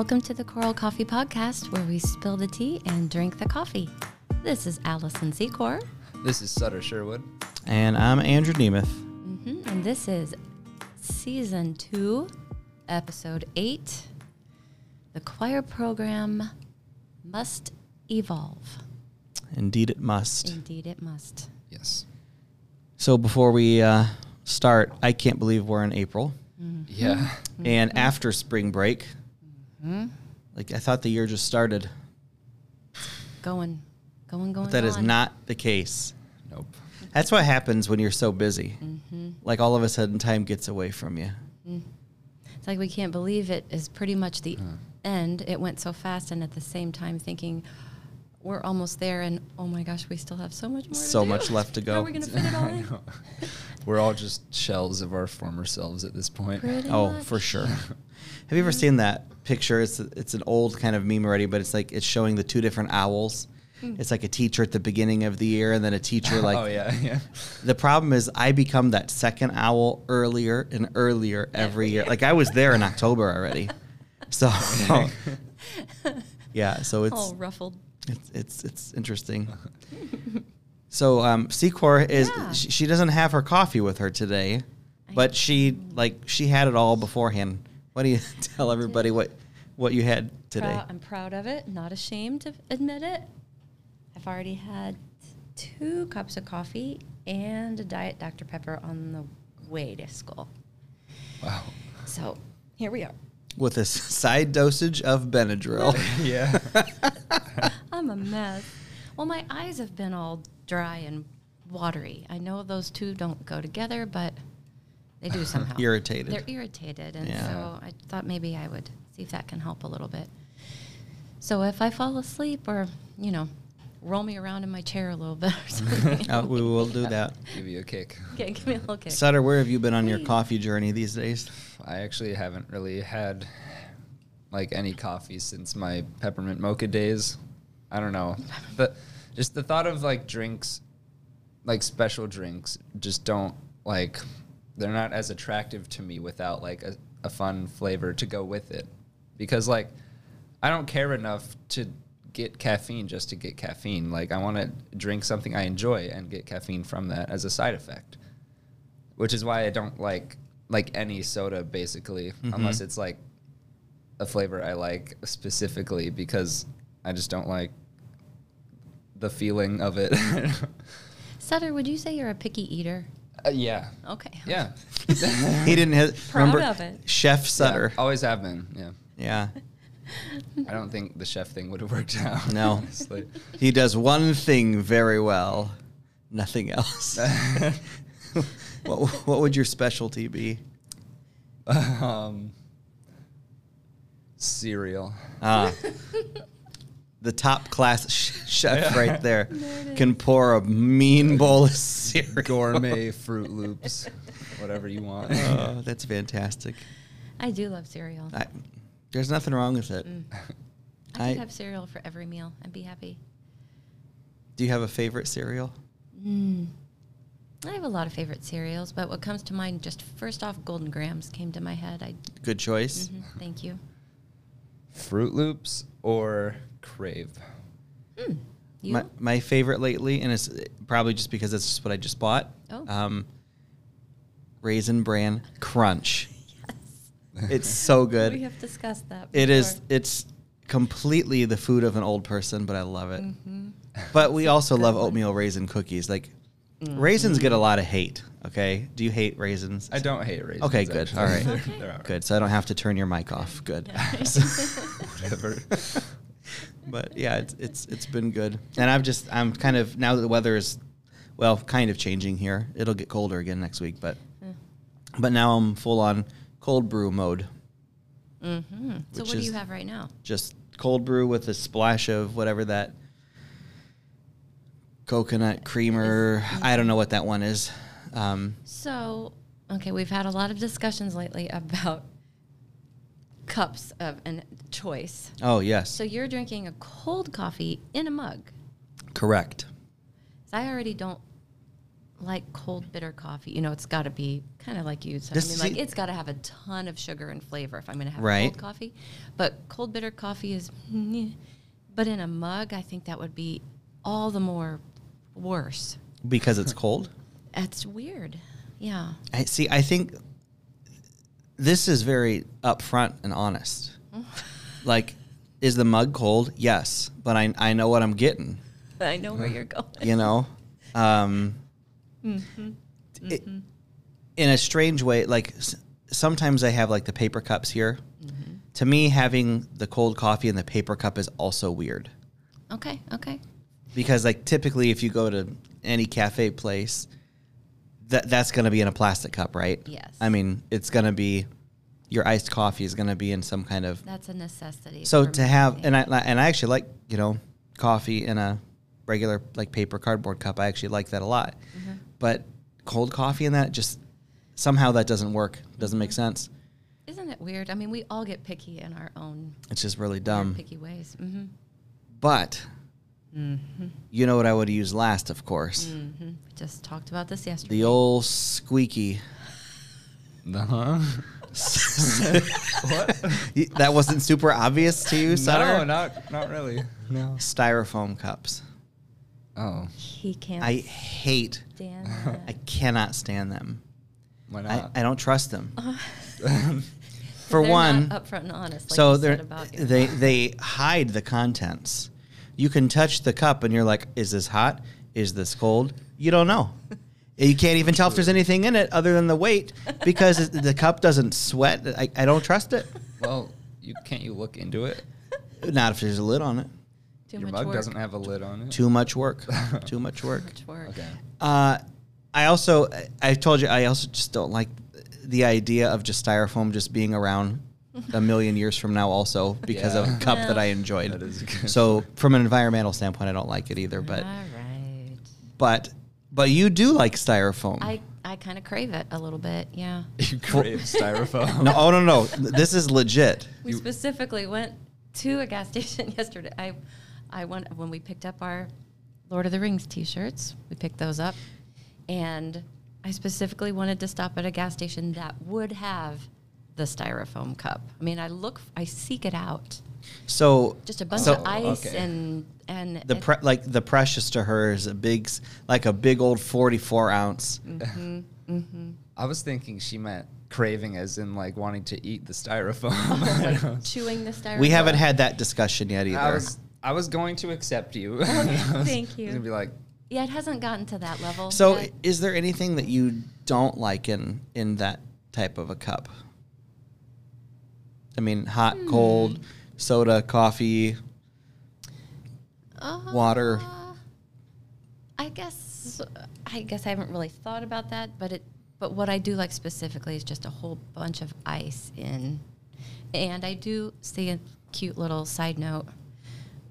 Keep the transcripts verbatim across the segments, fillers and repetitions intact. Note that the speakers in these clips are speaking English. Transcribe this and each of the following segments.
welcome to the Coral Coffee Podcast, where we spill the tea and drink the coffee. This is Allison Secor. This is Sutter Sherwood. And I'm Andrew Nemeth. Mm-hmm. And this is Season two, Episode eight, The Choir Program Must Evolve. Indeed it must. Indeed it must. Yes. So before we uh, start, I can't believe we're in April. Mm-hmm. Yeah. Mm-hmm. And after spring break, mm-hmm. like I thought the year just started. Going, going, going. But that on. is not the case. Nope. That's what happens when you're so busy. Mm-hmm. Like all of a sudden time gets away from you. Mm. It's like we can't believe it is pretty much the huh. end. It went so fast, and at the same time thinking, we're almost there, and oh my gosh, we still have so much more So to do. much left to go. How are we going to fit it all in? We're all just shells of our former selves at this point. Pretty oh, much. for sure. Have you ever seen that picture? It's it's an old kind of meme already, but it's like it's showing the two different owls. Mm. It's like a teacher at the beginning of the year and then a teacher like... oh, yeah, yeah. The problem is I become that second owl earlier and earlier every year. Like I was there in October already. So, yeah, so it's... all ruffled. It's it's it's interesting. So um, Secor is yeah. she, she doesn't have her coffee with her today, I but she like she had it all beforehand. Why do you tell everybody what what you had today? Proud, I'm proud of it. Not ashamed to admit it. I've already had two cups of coffee and a Diet Doctor Pepper on the way to school. Wow. So here we are. With a side dosage of Benadryl. Yeah. I'm a mess. Well, my eyes have been all dry and watery. I know those two don't go together, but they do somehow. Irritated. They're irritated, and yeah. so I thought maybe I would see if that can help a little bit. So if I fall asleep or, you know, roll me around in my chair a little bit or something. uh, we will do that. Give you a kick. Okay, give me a little kick. Sutter, where have you been on your coffee journey these days? I actually haven't really had, like, any coffee since my peppermint mocha days. I don't know. The, just the thought of, like, drinks, like, special drinks just don't, like, they're not as attractive to me without, like, a, a fun flavor to go with it. Because, like, I don't care enough to get caffeine just to get caffeine. Like, I want to drink something I enjoy and get caffeine from that as a side effect. Which is why I don't like, like, any soda, basically, mm-hmm. unless it's, like, a flavor I like specifically, because I just don't like the feeling of it. Sutter, would you say you're a picky eater? Uh, yeah. Okay. Yeah. He didn't have... Proud remember, of it. Chef Sutter. Yeah, always have been, yeah. Yeah. I don't think the chef thing would have worked out. No. Honestly. He does one thing very well, nothing else. what, what would your specialty be? Um... Cereal. Ah. The top class sh chef yeah. right there, there can pour a mean bowl of cereal. Gourmet Fruit Loops, whatever you want. Oh, that's fantastic. I do love cereal. I, there's nothing wrong with it. Mm. I, I could have cereal for every meal. I'd be happy. Do you have a favorite cereal? Mm. I have a lot of favorite cereals, but what comes to mind just first off, Golden Grahams came to my head. I Good choice. Mm-hmm, thank you. Fruit Loops or Crave? Mm, my, my favorite lately, and it's probably just because it's just what I just bought. Oh. Um, Raisin Bran Crunch. Yes. It's so good. We have discussed that before. It is. It's completely the food of an old person, but I love it. Mm-hmm. But we also love one. oatmeal raisin cookies. Like, mm-hmm. raisins get a lot of hate. Okay. Do you hate raisins? I don't hate raisins. Okay, good. Actually. All right. They're, okay. they're all right. Good. So I don't have to turn your mic off. Good. Yeah. So, whatever. But yeah, it's it's it's been good. And I've just I'm kind of now that the weather is well, kind of changing here. It'll get colder again next week, but mm. but now I'm full on cold brew mode. Mm-hmm. So what do you have right now? Just cold brew with a splash of whatever that coconut creamer. Mm-hmm. I don't know what that one is. Um, so, okay, we've had a lot of discussions lately about cups of an choice. Oh, yes. So you're drinking a cold coffee in a mug. Correct. I already don't like cold bitter coffee, you know, it's got to be kind of like you said. I mean, like it's got to have a ton of sugar and flavor if I'm going to have right. cold coffee. But cold bitter coffee is, but in a mug, I think that would be all the more worse. Because it's cold? That's weird. Yeah. I see, I think this is very upfront and honest. Like, is the mug cold? Yes. But I I know what I'm getting. I know where you're going. You know? Um, mm-hmm. It, mm-hmm. In a strange way, like s- sometimes I have like the paper cups here. Mm-hmm. To me, having the cold coffee in the paper cup is also weird. Okay, okay. Because like typically if you go to any cafe place, that that's going to be in a plastic cup, right? Yes. I mean, it's going to be, your iced coffee is going to be in some kind of. That's a necessity. So to me, have, and I, and I actually like, you know, coffee in a regular like paper cardboard cup. I actually like that a lot. Mm-hmm. But cold coffee in that, just somehow that doesn't work. Doesn't mm-hmm. make sense. Isn't it weird? I mean, we all get picky in our own. It's just really dumb. Picky ways. Mm-hmm. But mm-hmm. you know what I would use last, of course. Mm-hmm. We just talked about this yesterday. The old squeaky. Uh-huh. What? That wasn't super obvious to you, Sutter? No, not, not really. No. Styrofoam cups. Oh. He can't. I hate. Stand I cannot stand them. Why not? I, I don't trust them. For they're one, not upfront and honest. Like so they're about you. they they hide the contents. You can touch the cup and you're like, is this hot? Is this cold? You don't know. You can't even tell if there's anything in it other than the weight because the cup doesn't sweat. I, I don't trust it. Well, you can't you look into it? Not if there's a lid on it. Too Your much mug work. Doesn't have a lid on it. Too much work. Too much work. Too much work. Okay. Uh, I also, I told you, I also just don't like the idea of just styrofoam just being around a million years from now also because yeah. of a cup yeah. that I enjoyed. That is good. So from an environmental standpoint, I don't like it either. But, all right. But, but you do like styrofoam. I, I kind of crave it a little bit, yeah. You crave styrofoam? No, oh, no, no. This is legit. We you, specifically went to a gas station yesterday. I... I went when we picked up our Lord of the Rings T-shirts. We picked those up, and I specifically wanted to stop at a gas station that would have the styrofoam cup. I mean, I look, I seek it out. So just a bunch so, of ice okay. and and the pre- like the precious to her is a big like a big old forty-four ounce. Mm-hmm, mm-hmm. I was thinking she meant. Craving as in like wanting to eat the styrofoam, oh, like chewing the styrofoam. We haven't had that discussion yet either. I was, I was going to accept you. Okay, was, thank you. I was gonna be like, yeah, it hasn't gotten to that level. So, yet. Is there anything that you don't like in in that type of a cup? I mean, hot, hmm. cold, soda, coffee, uh, water. I guess I guess I haven't really thought about that, but it. But what I do like specifically is just a whole bunch of ice in. And I do see a cute little side note.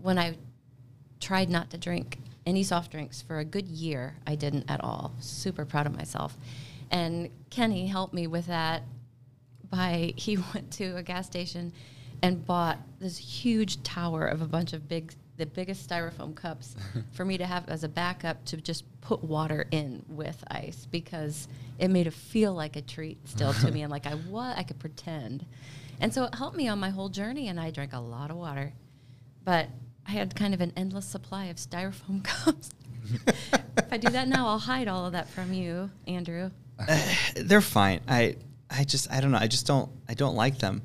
When I tried not to drink any soft drinks for a good year, I didn't at all. Super proud of myself. And Kenny helped me with that by, he went to a gas station and bought this huge tower of a bunch of big, the biggest styrofoam cups for me to have as a backup to just put water in with ice because it made it feel like a treat still to me and like I was, I could pretend. And so it helped me on my whole journey and I drank a lot of water. But I had kind of an endless supply of styrofoam cups. If I do that now, I'll hide all of that from you, Andrew. Uh, they're fine. I I just, I don't know. I just don't, I don't like them.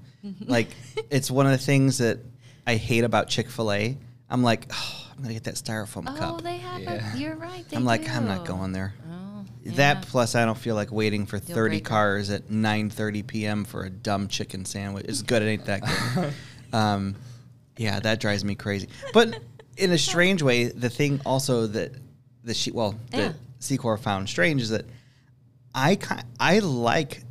Like, it's one of the things that I hate about Chick-fil-A. I'm like, oh, I'm going to get that styrofoam oh, cup. Oh, they have yeah. a, you're right, they I'm do. Like, I'm not going there. Oh, yeah. That plus I don't feel like waiting for You'll thirty cars up. At nine thirty p.m. for a dumb chicken sandwich. It's good, it ain't that good. Um, yeah, that drives me crazy. But in a strange way, the thing also that the she, well, yeah. the Secor found strange is that I I like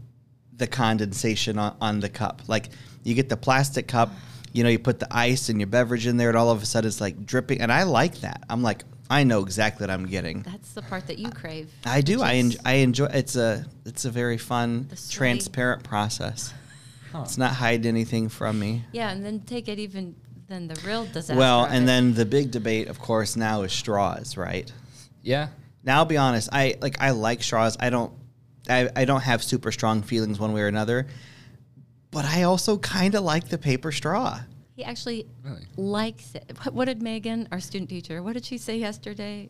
the condensation on, on the cup. Like you get the plastic cup, you know, you put the ice and your beverage in there, and all of a sudden it's like dripping. And I like that. I'm like, I know exactly what I'm getting. That's the part that you crave. I, I do. I en- I enjoy. It's a it's a very fun, transparent process. Huh. It's not hide anything from me. Yeah, and then take it even. Then the real disaster. Well, and then the big debate, of course, now is straws, right? Yeah. Now I'll be honest, I like I like straws. I don't I, I don't have super strong feelings one way or another. But I also kind of like the paper straw. He actually really? likes it. What, what did Megan, our student teacher, what did she say yesterday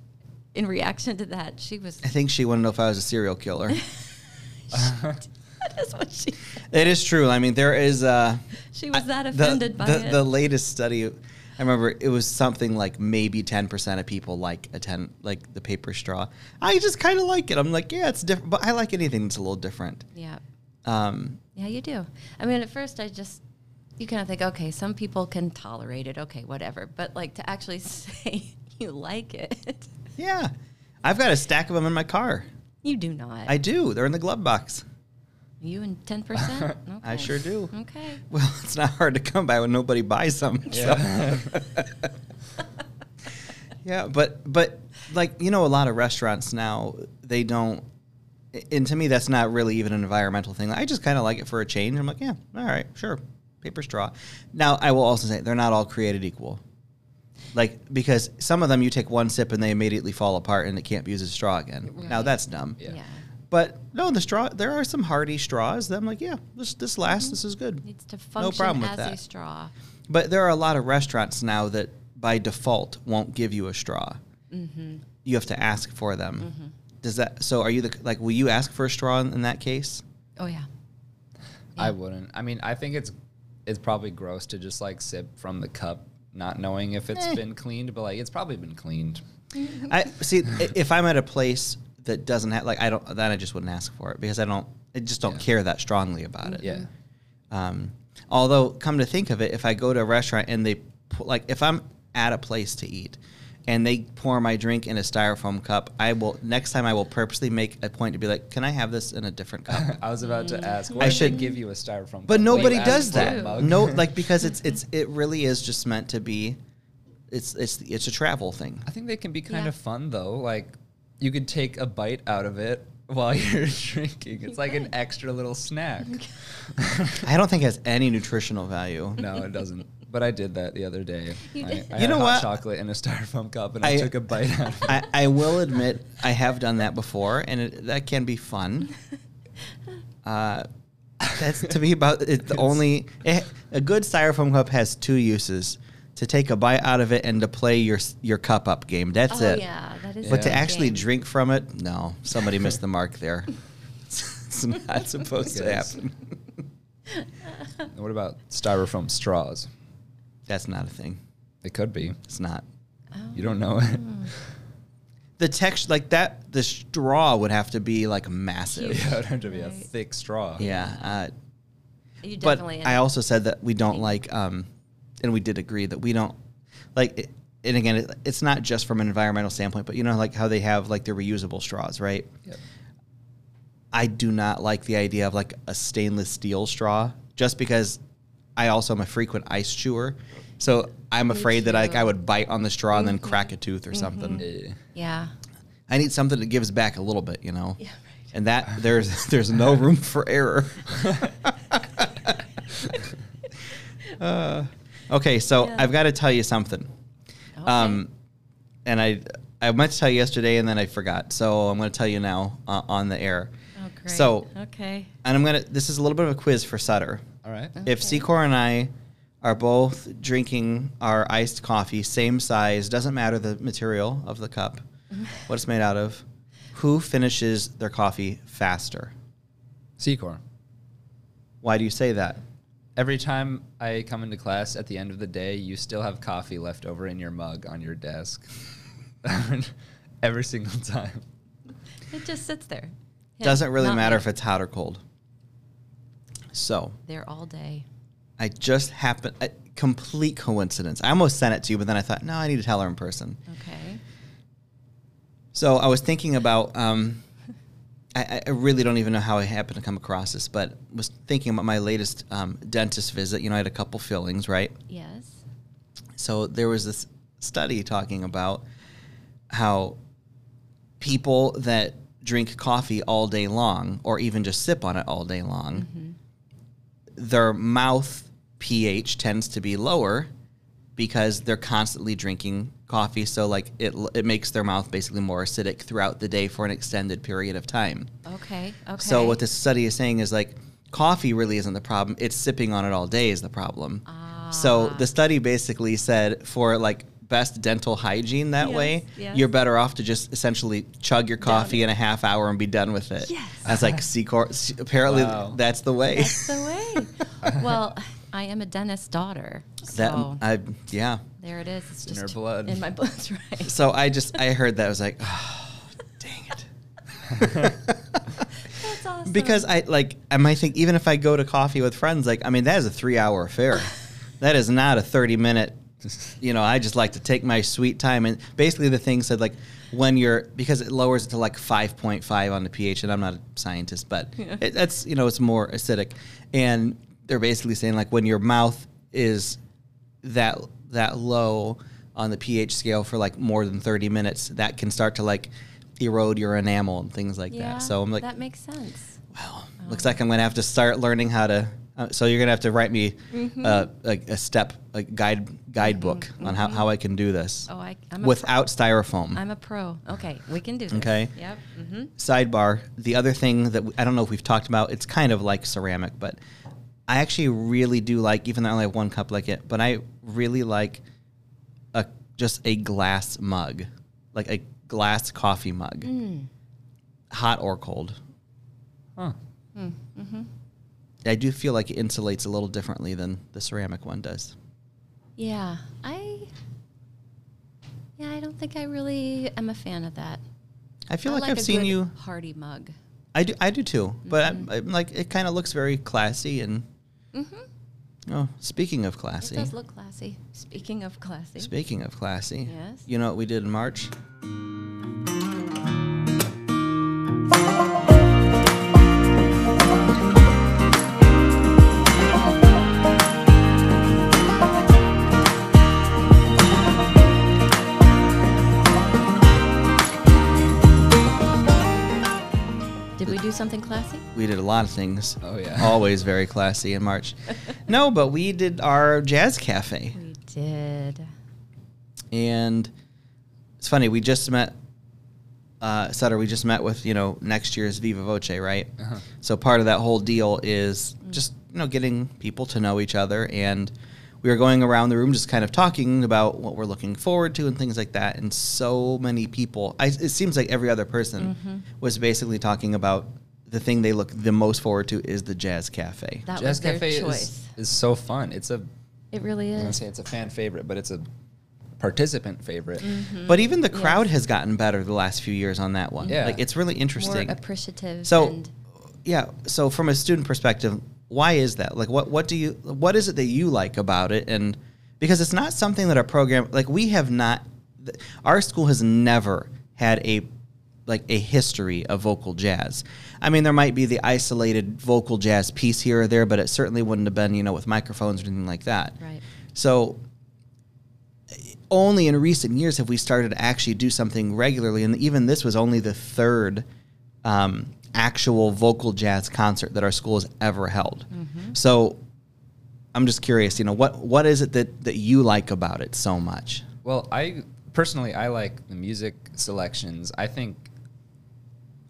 in reaction to that? She was... I think she wanted to know if I was a serial killer. That is what she said. It is true. I mean, there is... Uh, she was that offended the, by the, it. The latest study, I remember it was something like maybe ten percent of people like a ten, like the paper straw. I just kind of like it. I'm like, yeah, it's different. But I like anything that's a little different. Yeah. Um, yeah, you do. I mean, at first I just... You kind of think, okay, some people can tolerate it. Okay, whatever. But, like, to actually say you like it. Yeah. I've got a stack of them in my car. You do not. I do. They're in the glove box. You and ten percent? Okay. I sure do. Okay. Well, it's not hard to come by when nobody buys them. Yeah. So. Yeah, but, but, like, you know, a lot of restaurants now, they don't. And to me, that's not really even an environmental thing. I just kind of like it for a change. I'm like, yeah, all right, sure. Paper straw. Now, I will also say they're not all created equal. Like, because some of them you take one sip and they immediately fall apart and it can't be used as a straw again. Right. Now, that's dumb. Yeah. Yeah. But, no, the straw, there are some hardy straws that I'm like, yeah, this this lasts. Mm-hmm. This is good. Needs to function no problem with as that. a straw. But there are a lot of restaurants now that by default won't give you a straw. Mm-hmm. You have to ask for them. Mm-hmm. Does that, so are you the, like, will you ask for a straw in, in that case? Oh, yeah. yeah. I wouldn't. I mean, I think it's, it's probably gross to just, like, sip from the cup, not knowing if it's eh. been cleaned, but, like, it's probably been cleaned. I see, if I'm at a place that doesn't have, like, I don't, then I just wouldn't ask for it because I don't, I just don't yeah. care that strongly about it. Yeah. Um, although, come to think of it, if I go to a restaurant and they, like, if I'm at a place to eat and they pour my drink in a styrofoam cup, I will, next time I will purposely make a point to be like, can I have this in a different cup? I was about to ask, what I should give you a styrofoam cup? But nobody does that. No, like, because it's, it's, it really is just meant to be, it's, it's, it's a travel thing. I think they can be kind yeah. of fun though. Like, you could take a bite out of it while you're drinking. It's you like can. an extra little snack. I don't think it has any nutritional value. No, it doesn't. But I did that the other day. You I, I you had know hot what? chocolate in a styrofoam cup, and I, I took a bite out of it. I, I will admit I have done that before, and it, that can be fun. Uh, that's, to me, about it, the only... It, a good styrofoam cup has two uses. To take a bite out of it and to play your your cup up game. That's oh, it. yeah. That is but yeah. to actually game. drink from it, no. Somebody missed the mark there. It's not supposed to happen. What about styrofoam straws? That's not a thing. It could be. It's not. Oh. You don't know it. The texture, like that, the straw would have to be like massive. Yeah, it would have to be right. a thick straw. Yeah. Uh, you definitely but I also said that we don't like, um, and we did agree that we don't, like, it, and again, it, it's not just from an environmental standpoint, but you know, like how they have like the reusable straws, right? Yep. I do not like the idea of like a stainless steel straw just because I also am a frequent ice chewer, so I'm afraid that I, I would bite on the straw mm-hmm. and then crack a tooth or mm-hmm. something. Yeah, I need something that gives back a little bit, you know. Yeah, right. And that there's there's no room for error. uh, okay, so yeah. I've got to tell you something, okay. um, and I I meant to tell you yesterday and then I forgot, so I'm going to tell you now uh, on the air. Oh, great. So okay, and I'm gonna. This is a little bit of a quiz for Sutter. All right. Okay. If Secor and I are both drinking our iced coffee, same size, doesn't matter the material of the cup, what it's made out of, who finishes their coffee faster? Secor. Why do you say that? Every time I come into class at the end of the day, you still have coffee left over in your mug on your desk. Every single time. It just sits there. Yeah, doesn't really matter if it's hot or cold. So there all day. I just happened, a complete coincidence. I almost sent it to you, but then I thought, no, I need to tell her in person. Okay. So I was thinking about, um, I, I really don't even know how I happened to come across this, but was thinking about my latest um, dentist visit. You know, I had a couple fillings, right? Yes. So there was this study talking about how people that drink coffee all day long, or even just sip on it all day long, mm-hmm. their mouth pH tends to be lower because they're constantly drinking coffee, so like it it makes their mouth basically more acidic throughout the day for an extended period of time. Okay, okay. So what this study is saying is like coffee really isn't the problem. It's sipping on it all day is the problem. Ah. So the study basically said for like best dental hygiene that yes, way, yes. you're better off to just essentially chug your coffee in a half hour and be done with it. Yes. I was like, Secor, apparently wow. that's the way. That's the way. Well, I am a dentist's daughter. That, so I, yeah. There it is. It's just in her blood. In my blood, right. So I just, I heard that. I was like, oh, dang it. That's awesome. Because I, like, I might think, even if I go to coffee with friends, like, I mean, that is a three-hour affair. That is not a thirty-minute, you know, I just like to take my sweet time. And basically the thing said, like, when you're, because it lowers it to, like, five point five on the pH, and I'm not a scientist, but yeah. it, that's, you know, it's more acidic. And they're basically saying, like, when your mouth is that that low on the pH scale for, like, more than thirty minutes, that can start to, like, erode your enamel and things like yeah, that. So I'm like, that makes sense. Well, um. looks like I'm going to have to start learning how to, uh, so you're going to have to write me mm-hmm. uh, a, a step, a guide guidebook mm-hmm. on mm-hmm. how, how I can do this oh, I, I'm without styrofoam. I'm a pro. Okay, we can do this. Okay. Yep. Mm-hmm. Sidebar, the other thing that I don't know if we've talked about, it's kind of like ceramic, but I actually really do like, even though I only have one cup like it, but I really like a just a glass mug, like a glass coffee mug, mm. hot or cold. Huh. Mm. Mm-hmm. I do feel like it insulates a little differently than the ceramic one does. Yeah, I. Yeah, I don't think I really am a fan of that. I feel I like, like I've a seen good you hearty mug. I do, I do too, mm-hmm. but I'm, I'm like it kind of looks very classy and. Mm-hmm. Oh, speaking of classy. It does look classy. Speaking of classy. Speaking of classy. Yes. You know what we did in March? Did we do something classy? We did a lot of things. Oh, yeah. Always very classy in March. No, but we did our jazz cafe. We did. And it's funny, we just met, uh, Sutter, we just met with, you know, next year's Viva Voce, right? Uh-huh. So part of that whole deal is mm. just, you know, getting people to know each other. And we were going around the room just kind of talking about what we're looking forward to and things like that. And so many people, I, it seems like every other person mm-hmm. was basically talking about the thing they look the most forward to is the Jazz Cafe. That Jazz was their Cafe choice. Is, is so fun. It's a it really is. I don't say it's a fan favorite, but it's a participant favorite. Mm-hmm. But even the crowd yes. has gotten better the last few years on that one. Yeah. Like it's really interesting. More appreciative. So and yeah, so from a student perspective, why is that? Like what what do you what is it that you like about it? And because it's not something that our program like we have not our school has never had a like a history of vocal jazz. I mean, there might be the isolated vocal jazz piece here or there, but it certainly wouldn't have been, you know, with microphones or anything like that. Right. So only in recent years have we started to actually do something regularly, and even this was only the third um, actual vocal jazz concert that our school has ever held. Mm-hmm. So I'm just curious, you know, what what is it that, that you like about it so much? Well, I personally, I like the music selections. I think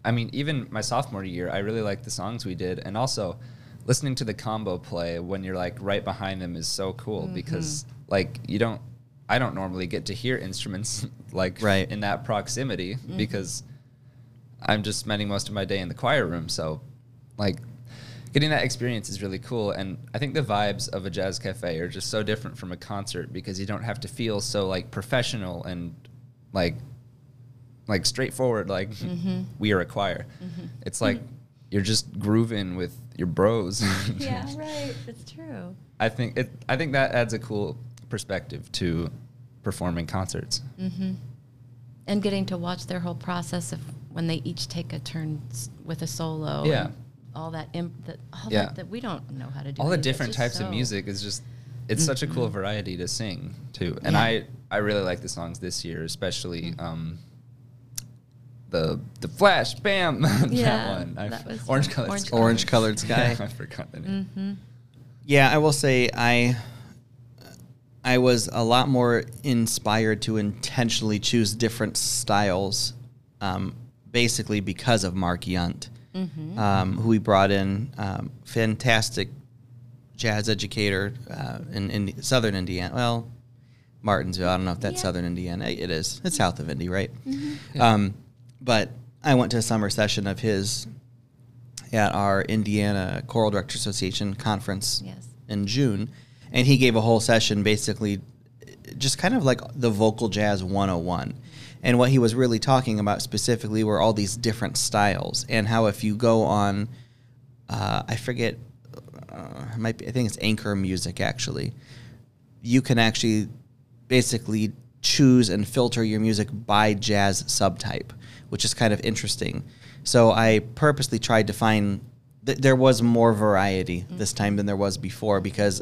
I mean, even my sophomore year, I really liked the songs we did. And also, listening to the combo play when you're, like, right behind them is so cool mm-hmm. because, like, you don't, I don't normally get to hear instruments, like, right. in that proximity mm-hmm. because I'm just spending most of my day in the choir room. So, like, getting that experience is really cool. And I think the vibes of a jazz cafe are just so different from a concert because you don't have to feel so, like, professional and, like, like straightforward, like mm-hmm. we are a choir. Mm-hmm. It's like mm-hmm. you're just grooving with your bros. Yeah, right. It's true. I think it. I think that adds a cool perspective to performing concerts. Mm-hmm. And getting to watch their whole process of when they each take a turn with a solo. Yeah. And all that imp- that all yeah. that, that we don't know how to do. All the different types so of music is just. It's mm-hmm. such a cool variety to sing too, and yeah. I I really like the songs this year, especially. Mm-hmm. Um, The the flash, bam, that yeah, one. That f- was orange colored orange sky. Orange colored sky. I forgot the name. Mm-hmm. Yeah, I will say I I was a lot more inspired to intentionally choose different styles, um, basically because of Mark Yunt, mm-hmm. um, who we brought in, um, fantastic jazz educator uh, in, in southern Indiana. Well, Martinsville, I don't know if that's yeah. southern Indiana. It is. It's south of Indy, right? Mm-hmm. Um, but I went to a summer session of his at our Indiana Choral Director Association conference yes. in June. And he gave a whole session basically just kind of like the vocal jazz one oh one. And what he was really talking about specifically were all these different styles and how if you go on, uh, I forget, uh, it might be, I think it's Anchor Music actually, you can actually basically choose and filter your music by jazz subtype, which is kind of interesting. So I purposely tried to find, th- there was more variety mm-hmm. this time than there was before because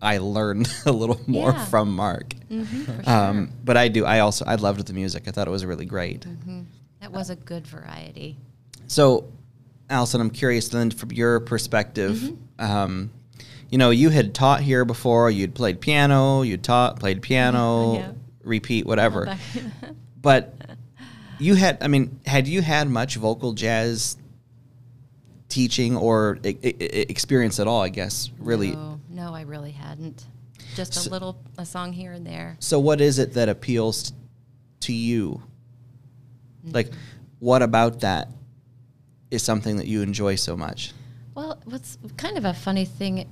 I learned a little more yeah. from Mark. Mm-hmm, sure. um, but I do. I also, I loved the music. I thought it was really great. Mm-hmm. That was a good variety. So, Allison, I'm curious then from your perspective, mm-hmm. um, you know, you had taught here before. You'd played piano. You taught, played piano, yeah. repeat, whatever. But you had, I mean, had you had much vocal jazz teaching or I- I- experience at all, I guess, really? No. No, I really hadn't. Just so, a little, a song here and there. So what is it that appeals to you? Mm-hmm. Like, what about that is something that you enjoy so much? Well, what's kind of a funny thing,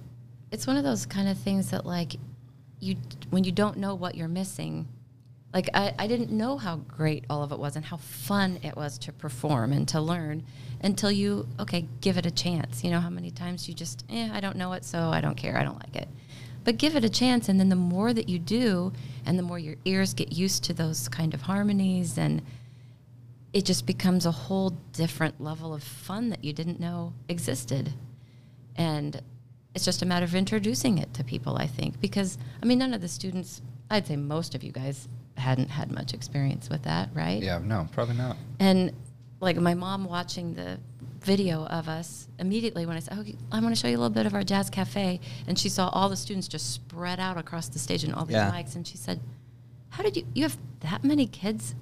it's one of those kind of things that, like, you when you don't know what you're missing. Like, I, I didn't know how great all of it was and how fun it was to perform and to learn until you, okay, give it a chance. You know how many times you just, eh, I don't know it, so I don't care, I don't like it. But give it a chance, and then the more that you do, and the more your ears get used to those kind of harmonies, and it just becomes a whole different level of fun that you didn't know existed. And it's just a matter of introducing it to people, I think, because, I mean, none of the students, I'd say most of you guys, hadn't had much experience with that, right? Yeah, no, probably not. And like my mom watching the video of us immediately when I said, oh, I want to show you a little bit of our jazz cafe. And she saw all the students just spread out across the stage and all these yeah. mics. And she said, how did you, you have that many kids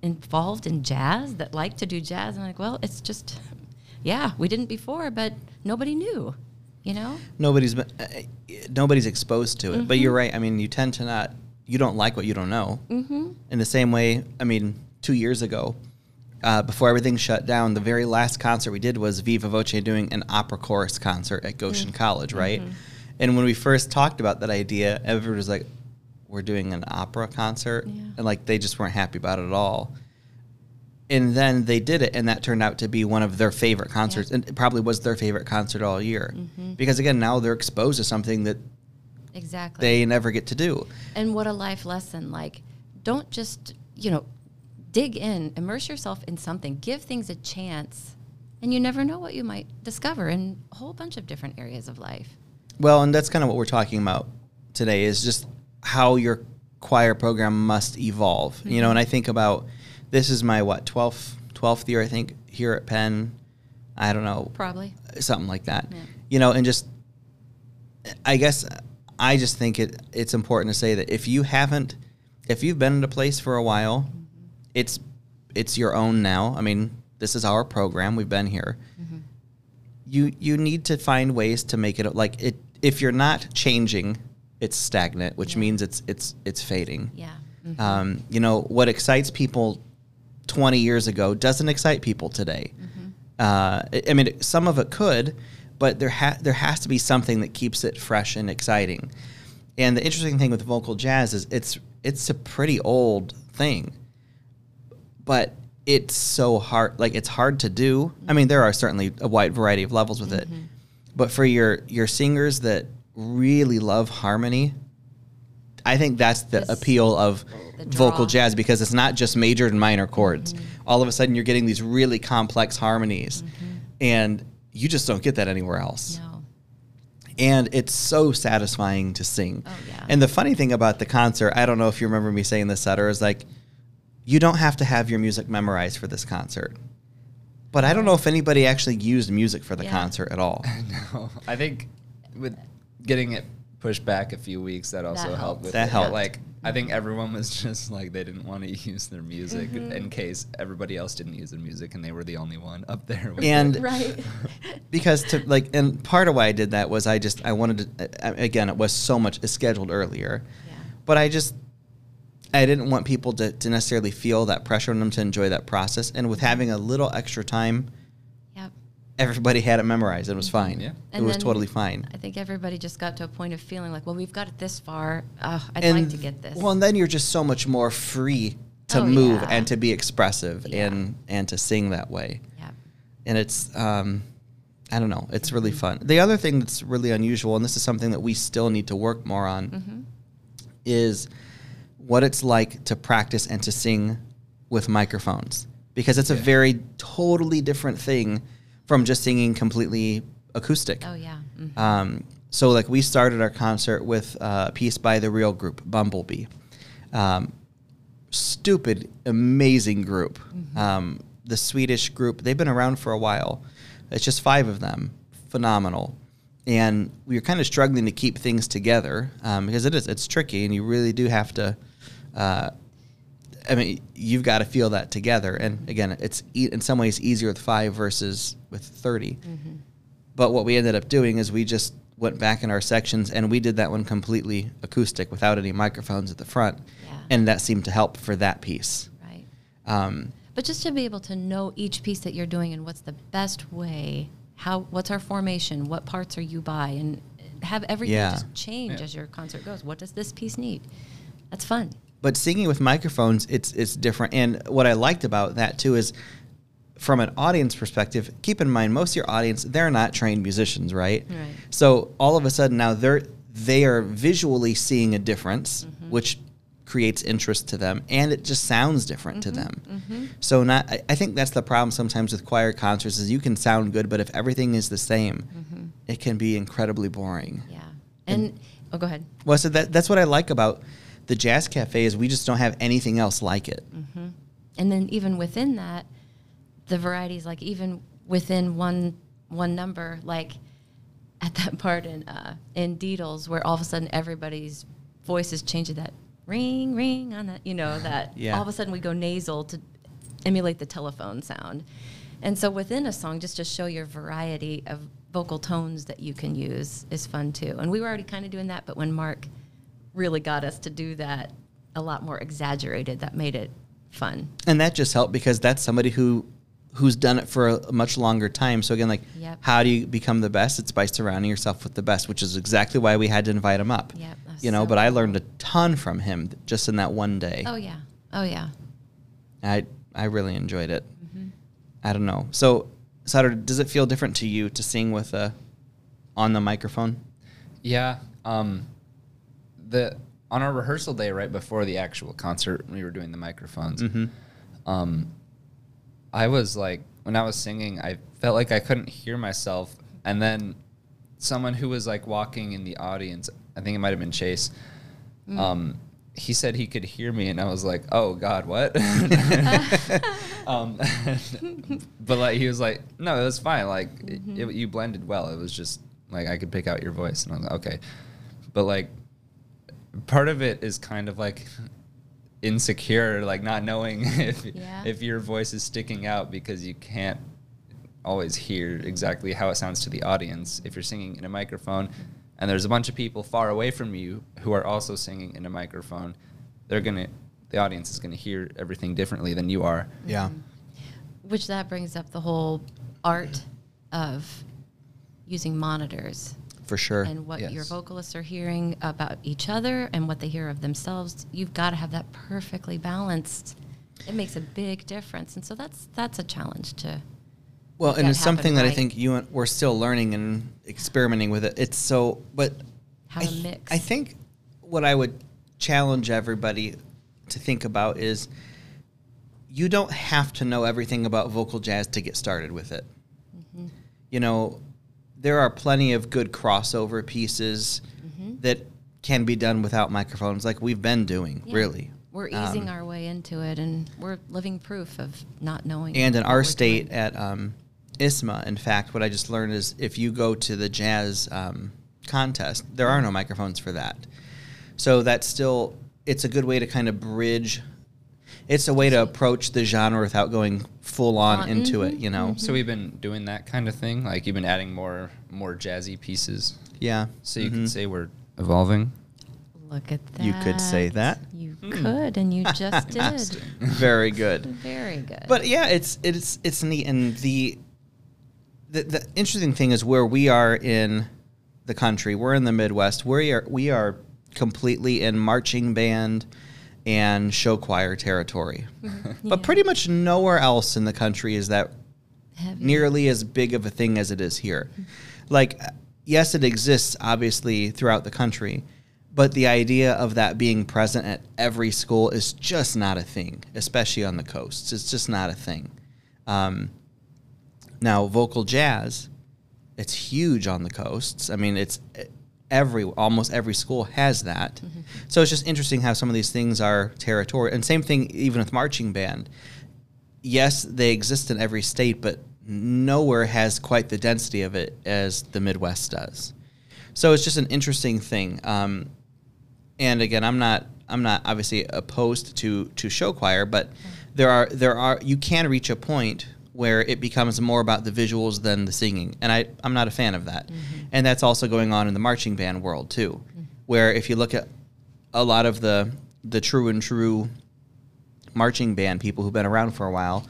involved in jazz that like to do jazz? And I'm like, well, it's just, yeah, we didn't before, but nobody knew, you know? Nobody's, uh, nobody's exposed to it. Mm-hmm. But you're right. I mean, you tend to not, you don't like what you don't know. Mm-hmm. In the same way, I mean, two years ago, Uh, before everything shut down, the very last concert we did was Viva Voce doing an opera chorus concert at Goshen mm-hmm. College, right? Mm-hmm. And when we first talked about that idea, everyone was like, we're doing an opera concert. Yeah. And like they just weren't happy about it at all. And then they did it, and that turned out to be one of their favorite concerts. Yeah. And it probably was their favorite concert all year. Mm-hmm. Because, again, now they're exposed to something that exactly they never get to do. And what a life lesson. Like, don't just, you know, dig in, immerse yourself in something, give things a chance, and you never know what you might discover in a whole bunch of different areas of life. Well, and that's kind of what we're talking about today is just how your choir program must evolve. Mm-hmm. You know, and I think about, this is my, what, twelfth, twelfth year, I think, here at Penn. I don't know. Probably. Something like that. Yeah. You know, and just, I guess, I just think it it's important to say that if you haven't, if you've been in a place for a while, It's it's your own now. I mean, this is our program. We've been here. Mm-hmm. You you need to find ways to make it like it. If you're not changing, it's stagnant, which yeah. means it's it's it's fading. Yeah. Mm-hmm. Um. You know what excites people twenty years ago doesn't excite people today. Mm-hmm. Uh. I, I mean, some of it could, but there ha- there has to be something that keeps it fresh and exciting. And the interesting thing with vocal jazz is it's it's a pretty old thing. But it's so hard, like it's hard to do. I mean, there are certainly a wide variety of levels with mm-hmm. it. But for your, your singers that really love harmony, I think that's the this, appeal of the vocal jazz because it's not just major and minor chords. Mm-hmm. All of a sudden you're getting these really complex harmonies mm-hmm. and you just don't get that anywhere else. No. And it's so satisfying to sing. Oh, yeah. And the funny thing about the concert, I don't know if you remember me saying this, Sutter, is like, you don't have to have your music memorized for this concert. But I don't know if anybody actually used music for the yeah. concert at all. No. I think with getting it pushed back a few weeks. That also that helped. helped with that it. helped. Like, I think everyone was just like, they didn't want to use their music mm-hmm. in case everybody else didn't use their music and they were the only one up there. With and it. Right. Because to like, and part of why I did that was I just, I wanted to, uh, again, it was so much it's scheduled earlier, yeah. but I just, I didn't want people to, to necessarily feel that pressure on them to enjoy that process. And with having a little extra time, yep. everybody had it memorized. It was fine. Yeah. It was totally fine. I think everybody just got to a point of feeling like, well, we've got it this far. Oh, I'd and, like to get this. Well, and then you're just so much more free to oh, move yeah. and to be expressive yeah. and, and to sing that way. Yep. And it's, um, I don't know, it's mm-hmm. really fun. The other thing that's really unusual, and this is something that we still need to work more on, mm-hmm. is what it's like to practice and to sing with microphones, because it's yeah. a very totally different thing from just singing completely acoustic. Oh yeah. Mm-hmm. Um, so like we started our concert with a piece by The Real Group, Bumblebee. Um, stupid, amazing group. Mm-hmm. Um, the Swedish group, they've been around for a while. It's just five of them, phenomenal. And we were kind of struggling to keep things together um, because it is, it's tricky and you really do have to, Uh, I mean, you've got to feel that together. And again, it's e- in some ways easier with five versus with thirty. Mm-hmm. But what we ended up doing is we just went back in our sections and we did that one completely acoustic without any microphones at the front. Yeah. And that seemed to help for that piece. Right. Um, but just to be able to know each piece that you're doing and what's the best way, how, what's our formation, what parts are you by, and have everything yeah. just change yeah. as your concert goes. What does this piece need? That's fun. But singing with microphones, it's it's different. And what I liked about that, too, is from an audience perspective, keep in mind, most of your audience, they're not trained musicians, right? Right. So all of a sudden now they're, they are visually seeing a difference, mm-hmm. which creates interest to them, and it just sounds different mm-hmm. to them. Mm-hmm. So not, I, I think that's the problem sometimes with choir concerts is you can sound good, but if everything is the same, mm-hmm. it can be incredibly boring. Yeah. And, and oh, go ahead. Well, so that, that's what I like about the Jazz Cafe is we just don't have anything else like it. Mm-hmm. And then even within that, the varieties, like even within one one number, like at that part in uh, in Deedles, where all of a sudden everybody's voice is changing that ring, ring on that, you know, that yeah. all of a sudden we go nasal to emulate the telephone sound. And so within a song, just to show your variety of vocal tones that you can use is fun too. And we were already kind of doing that, but when Mark really got us to do that a lot more exaggerated, that made it fun. And that just helped because that's somebody who who's done it for a much longer time. So again, like yep. how do you become the best? It's by surrounding yourself with the best, which is exactly why we had to invite him up. Yep, you know, so but cool. I learned a ton from him just in that one day. Oh yeah. Oh yeah. I I really enjoyed it. Mm-hmm. I don't know. So Sutter, does it feel different to you to sing with a on the microphone? Yeah. Um The, on our rehearsal day right before the actual concert, we were doing the microphones. Mm-hmm. Um, I was like, when I was singing, I felt like I couldn't hear myself. And then someone who was like walking in the audience, I think it might have been Chase, mm. um, he said he could hear me. And I was like, oh, God, what? um, but like he was like, no, it was fine. Like mm-hmm. it, it, you blended well. It was just like I could pick out your voice. And I was like, okay. But like, part of it is kind of like insecure, like not knowing if yeah. if your voice is sticking out because you can't always hear exactly how it sounds to the audience if you're singing in a microphone. And there's a bunch of people far away from you who are also singing in a microphone. They're gonna, the audience is gonna hear everything differently than you are. Yeah. Mm-hmm. Which that brings up the whole art of using monitors. For sure. And what yes. your vocalists are hearing about each other and what they hear of themselves, you've got to have that perfectly balanced. It makes a big difference. And so that's that's a challenge to Well, and it's something right. that I think you and we're still learning and experimenting with it. It's so but how I, to mix. I think what I would challenge everybody to think about is you don't have to know everything about vocal jazz to get started with it. Mm-hmm. You know, there are plenty of good crossover pieces mm-hmm. that can be done without microphones, like we've been doing, yeah. really. We're easing um, our way into it, and we're living proof of not knowing. And in our state doing. at um, I S M A, in fact, what I just learned is if you go to the jazz um, contest. There are no microphones for that. So that's still, it's a good way to kind of bridge. It's a way to approach the genre without going full on uh, into mm-hmm. it, you know. Mm-hmm. So we've been doing that kind of thing. Like you've been adding more more jazzy pieces. Yeah. So you mm-hmm. can say we're evolving. Look at that. You could say that. You mm. could, and you just did. Very good. Very good. But yeah, it's it's it's neat, and the. The, the interesting thing is where we are in the country. We're in the Midwest. We are we are completely in marching band and show choir territory. Mm-hmm. But yeah. pretty much nowhere else in the country is that Heavy. nearly as big of a thing as it is here. Mm-hmm. Like, yes, it exists, obviously, throughout the country, but the idea of that being present at every school is just not a thing, especially on the coasts. It's just not a thing. Um Now, vocal jazz, it's huge on the coasts. I mean, it's every almost every school has that. Mm-hmm. So it's just interesting how some of these things are territorial. And same thing even with marching band. Yes, they exist in every state, but nowhere has quite the density of it as the Midwest does. So it's just an interesting thing. Um, and again, I'm not I'm not obviously opposed to to show choir, but mm-hmm. there are there are you can reach a point where it becomes more about the visuals than the singing. And I, I'm not a fan of that. Mm-hmm. And that's also going on in the marching band world, too, mm-hmm. where if you look at a lot of the the true and true marching band people who've been around for a while,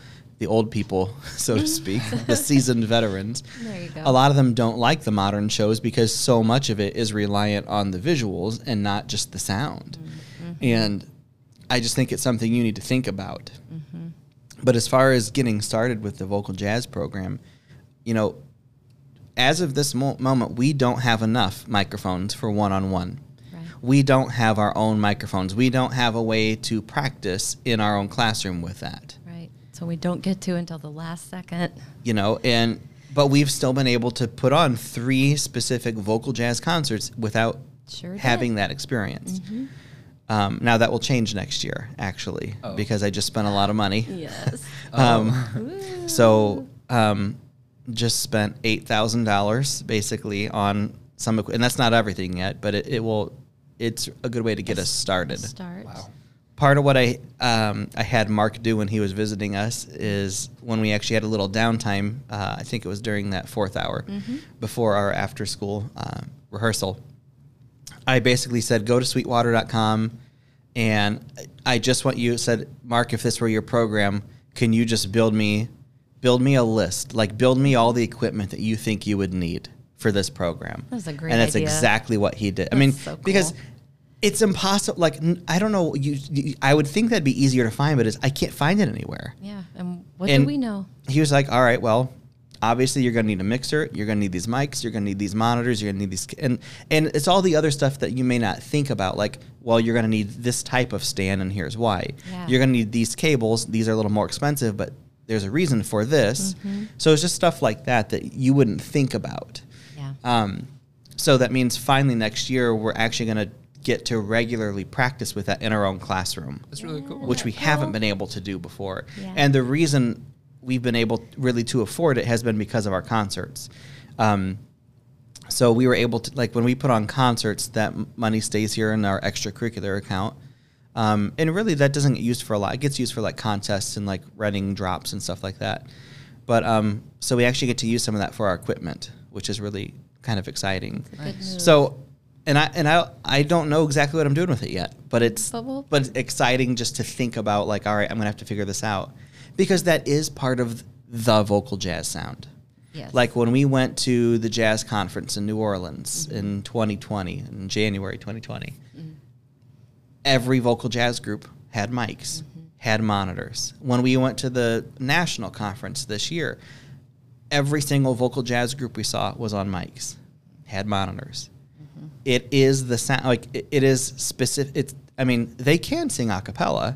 the old people, so to speak, the seasoned veterans, there you go. A lot of them don't like the modern shows because so much of it is reliant on the visuals and not just the sound. Mm-hmm. And I just think it's something you need to think about. Mm-hmm. But as far as getting started with the vocal jazz program, you know, as of this mo- moment, we don't have enough microphones for one-on-one. Right. We don't have our own microphones. We don't have a way to practice in our own classroom with that. Right. So we don't get to until the last second. You know, and but we've still been able to put on three specific vocal jazz concerts without sure having that experience. Mm-hmm. Um, now, that will change next year, actually, oh. because I just spent a lot of money. Yes. um, oh. So um, just spent eight thousand dollars, basically, on some, and that's not everything yet, but it, it will, it's a good way to get us started. Start. Wow. Part of what I um, I had Mark do when he was visiting us is when we actually had a little downtime, uh, I think it was during that fourth hour, mm-hmm. before our after-school uh, rehearsal. I basically said, go to sweetwater dot com, and I just want you, said, Mark, if this were your program, can you just build me build me a list? Like, build me all the equipment that you think you would need for this program. That's a great idea. And that's idea. exactly what he did. That's I mean, so cool. Because it's impossible. Like, I don't know. You, you, I would think that'd be easier to find, but it's, I can't find it anywhere. Yeah, and what and do we know? He was like, all right, well, obviously, you're going to need a mixer, you're going to need these mics, you're going to need these monitors, you're going to need these... And, and it's all the other stuff that you may not think about, like, well, you're going to need this type of stand, and here's why. Yeah. You're going to need these cables. These are a little more expensive, but there's a reason for this. Mm-hmm. So it's just stuff like that that you wouldn't think about. Yeah. Um, so that means finally next year, we're actually going to get to regularly practice with that in our own classroom. That's really cool. Which we haven't been able to do before. Yeah. And the reason... we've been able really to afford it has been because of our concerts. Um, so we were able to, like when we put on concerts, that money stays here in our extracurricular account. Um, and really that doesn't get used for a lot. It gets used for like contests and like running drops and stuff like that. But um, so we actually get to use some of that for our equipment, which is really kind of exciting. Nice. So, and I, and I, I don't know exactly what I'm doing with it yet, but it's, but, we'll- but it's exciting just to think about like, all right, I'm gonna have to figure this out. Because that is part of the vocal jazz sound. Yes. Like when we went to the jazz conference in New Orleans mm-hmm. in twenty twenty, in January twenty twenty, mm-hmm. every vocal jazz group had mics, mm-hmm. had monitors. When we went to the national conference this year, every single vocal jazz group we saw was on mics, had monitors. Mm-hmm. It is the sound, like it, it is specific. It's, I mean, they can sing a cappella,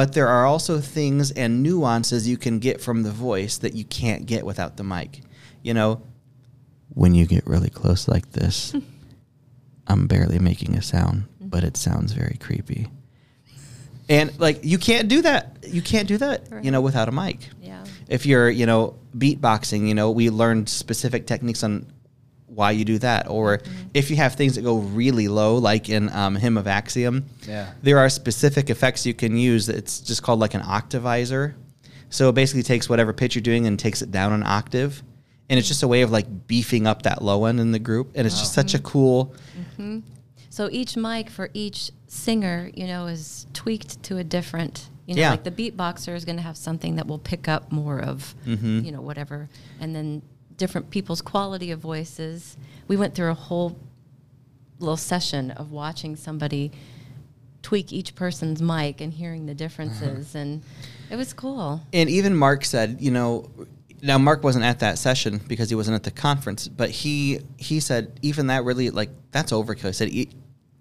but there are also things and nuances you can get from the voice that you can't get without the mic. You know, when you get really close like this, I'm barely making a sound, but it sounds very creepy. And, like, you can't do that. You can't do that, right. you know, without a mic. Yeah. If you're, you know, beatboxing, you know, we learned specific techniques on why you do that. Or mm-hmm. if you have things that go really low, like in um, Hymn of Axiom, yeah. there are specific effects you can use. It's just called like an octavizer. So it basically takes whatever pitch you're doing and takes it down an octave. And it's just a way of like beefing up that low end in the group. And it's wow. just such mm-hmm. a cool... Mm-hmm. So each mic for each singer, you know, is tweaked to a different... You know, yeah. like the beatboxer is going to have something that will pick up more of, mm-hmm. you know, whatever. And then different people's quality of voices. We went through a whole little session of watching somebody tweak each person's mic and hearing the differences. Uh-huh. And it was cool. And even Mark said, you know, now Mark wasn't at that session because he wasn't at the conference. But he he said, even that really, like, that's overkill. He said, e-